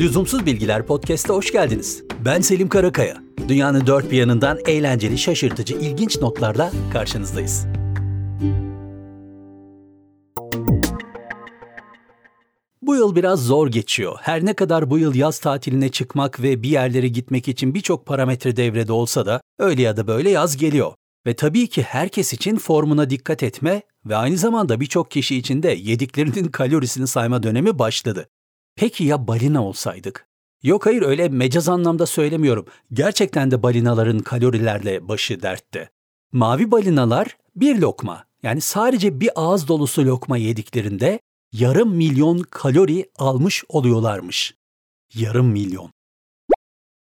Lüzumsuz Bilgiler Podcast'a hoş geldiniz. Ben Selim Karakaya. Dünyanın dört bir yanından eğlenceli, şaşırtıcı, ilginç notlarla karşınızdayız. Bu yıl biraz zor geçiyor. Her ne kadar bu yıl yaz tatiline çıkmak ve bir yerlere gitmek için birçok parametre devrede olsa da öyle ya da böyle yaz geliyor. Ve tabii ki herkes için formuna dikkat etme ve aynı zamanda birçok kişi için de yediklerinin kalorisini sayma dönemi başladı. Peki ya balina olsaydık? Yok hayır, öyle mecaz anlamda söylemiyorum. Gerçekten de balinaların kalorilerle başı dertte. Mavi balinalar bir lokma, yani sadece bir ağız dolusu lokma yediklerinde yarım milyon kalori almış oluyorlarmış. Yarım milyon.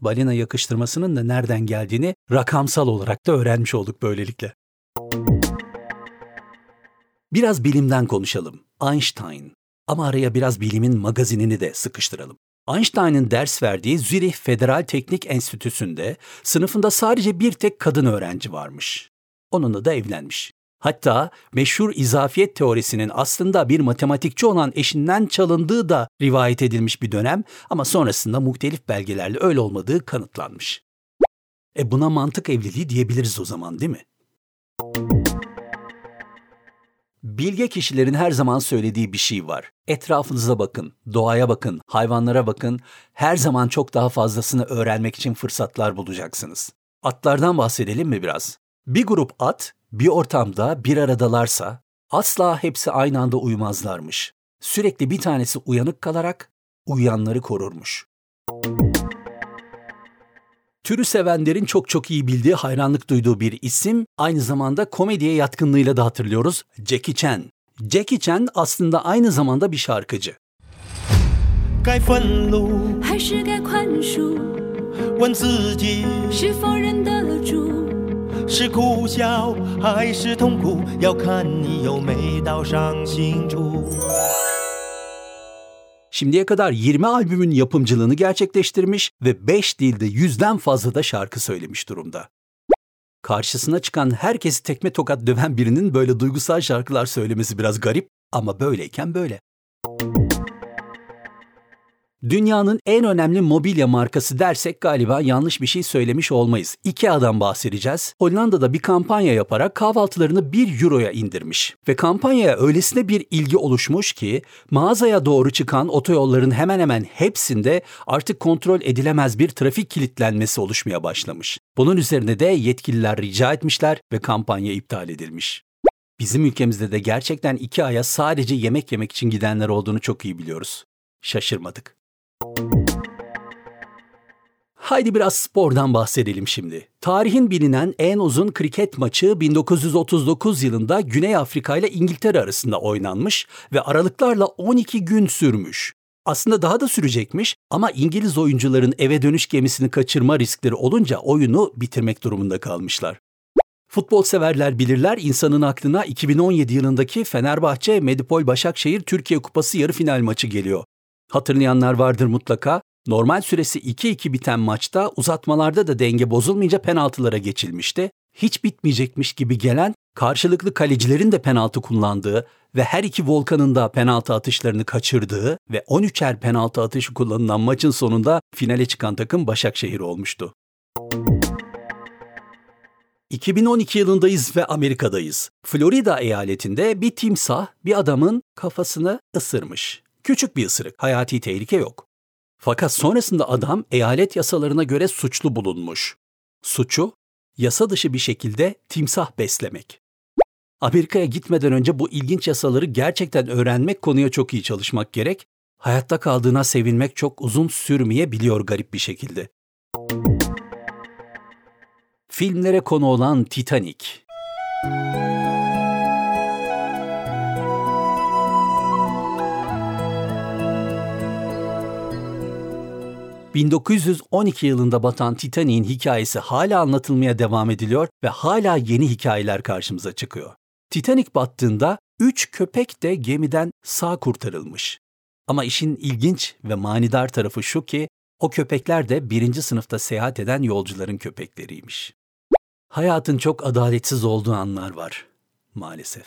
Balina yakıştırmasının da nereden geldiğini rakamsal olarak da öğrenmiş olduk böylelikle. Biraz bilimden konuşalım. Einstein. Ama araya biraz bilimin magazinini de sıkıştıralım. Einstein'ın ders verdiği Zürih Federal Teknik Enstitüsü'nde sınıfında sadece bir tek kadın öğrenci varmış. Onunla da evlenmiş. Hatta meşhur izafiyet teorisinin aslında bir matematikçi olan eşinden çalındığı da rivayet edilmiş bir dönem, ama sonrasında muhtelif belgelerle öyle olmadığı kanıtlanmış. Buna mantık evliliği diyebiliriz o zaman, değil mi? Bilge kişilerin her zaman söylediği bir şey var. Etrafınıza bakın, doğaya bakın, hayvanlara bakın. Her zaman çok daha fazlasını öğrenmek için fırsatlar bulacaksınız. Atlardan bahsedelim mi biraz? Bir grup at bir ortamda bir aradalarsa asla hepsi aynı anda uyumazlarmış. Sürekli bir tanesi uyanık kalarak uyuyanları korurmuş. Türü sevenlerin çok çok iyi bildiği, hayranlık duyduğu bir isim. Aynı zamanda komediye yatkınlığıyla da hatırlıyoruz. Jackie Chan. Jackie Chan aslında aynı zamanda bir şarkıcı. Şimdiye kadar 20 albümün yapımcılığını gerçekleştirmiş ve 5 dilde 100'den fazla da şarkı söylemiş durumda. Karşısına çıkan herkesi tekme tokat döven birinin böyle duygusal şarkılar söylemesi biraz garip, ama böyleyken böyle. Dünyanın en önemli mobilya markası dersek galiba yanlış bir şey söylemiş olmayız. Ikea'dan bahsedeceğiz. Hollanda'da bir kampanya yaparak kahvaltılarını 1 euroya indirmiş. Ve kampanyaya öylesine bir ilgi oluşmuş ki mağazaya doğru çıkan otoyolların hemen hemen hepsinde artık kontrol edilemez bir trafik kilitlenmesi oluşmaya başlamış. Bunun üzerine de yetkililer rica etmişler ve kampanya iptal edilmiş. Bizim ülkemizde de gerçekten Ikea'ya sadece yemek yemek için gidenler olduğunu çok iyi biliyoruz. Şaşırmadık. Haydi biraz spordan bahsedelim şimdi. Tarihin bilinen en uzun kriket maçı 1939 yılında Güney Afrika ile İngiltere arasında oynanmış ve aralıklarla 12 gün sürmüş. Aslında daha da sürecekmiş, ama İngiliz oyuncuların eve dönüş gemisini kaçırma riskleri olunca oyunu bitirmek durumunda kalmışlar. Futbol severler bilirler, insanın aklına 2017 yılındaki Fenerbahçe Medipol Başakşehir Türkiye Kupası yarı final maçı geliyor. Hatırlayanlar vardır mutlaka. Normal süresi 2-2 biten maçta uzatmalarda da denge bozulmayınca penaltılara geçilmişti. Hiç bitmeyecekmiş gibi gelen, karşılıklı kalecilerin de penaltı kullandığı ve her iki volkanın da penaltı atışlarını kaçırdığı ve 13'er penaltı atışı kullanılan maçın sonunda finale çıkan takım Başakşehir olmuştu. 2012 yılındayız ve Amerika'dayız. Florida eyaletinde bir timsah bir adamın kafasını ısırmış. Küçük bir ısırık, hayati tehlike yok. Fakat sonrasında adam eyalet yasalarına göre suçlu bulunmuş. Suçu, yasa dışı bir şekilde timsah beslemek. Amerika'ya gitmeden önce bu ilginç yasaları gerçekten öğrenmek, konuya çok iyi çalışmak gerek. Hayatta kaldığına sevinmek çok uzun sürmeyebiliyor garip bir şekilde. Filmlere konu olan Titanic. ...1912 yılında batan Titanic'in hikayesi hala anlatılmaya devam ediliyor ve hala yeni hikayeler karşımıza çıkıyor. Titanic battığında 3 köpek de gemiden sağ kurtarılmış. Ama işin ilginç ve manidar tarafı şu ki o köpekler de 1. sınıfta seyahat eden yolcuların köpekleriymiş. Hayatın çok adaletsiz olduğu anlar var maalesef.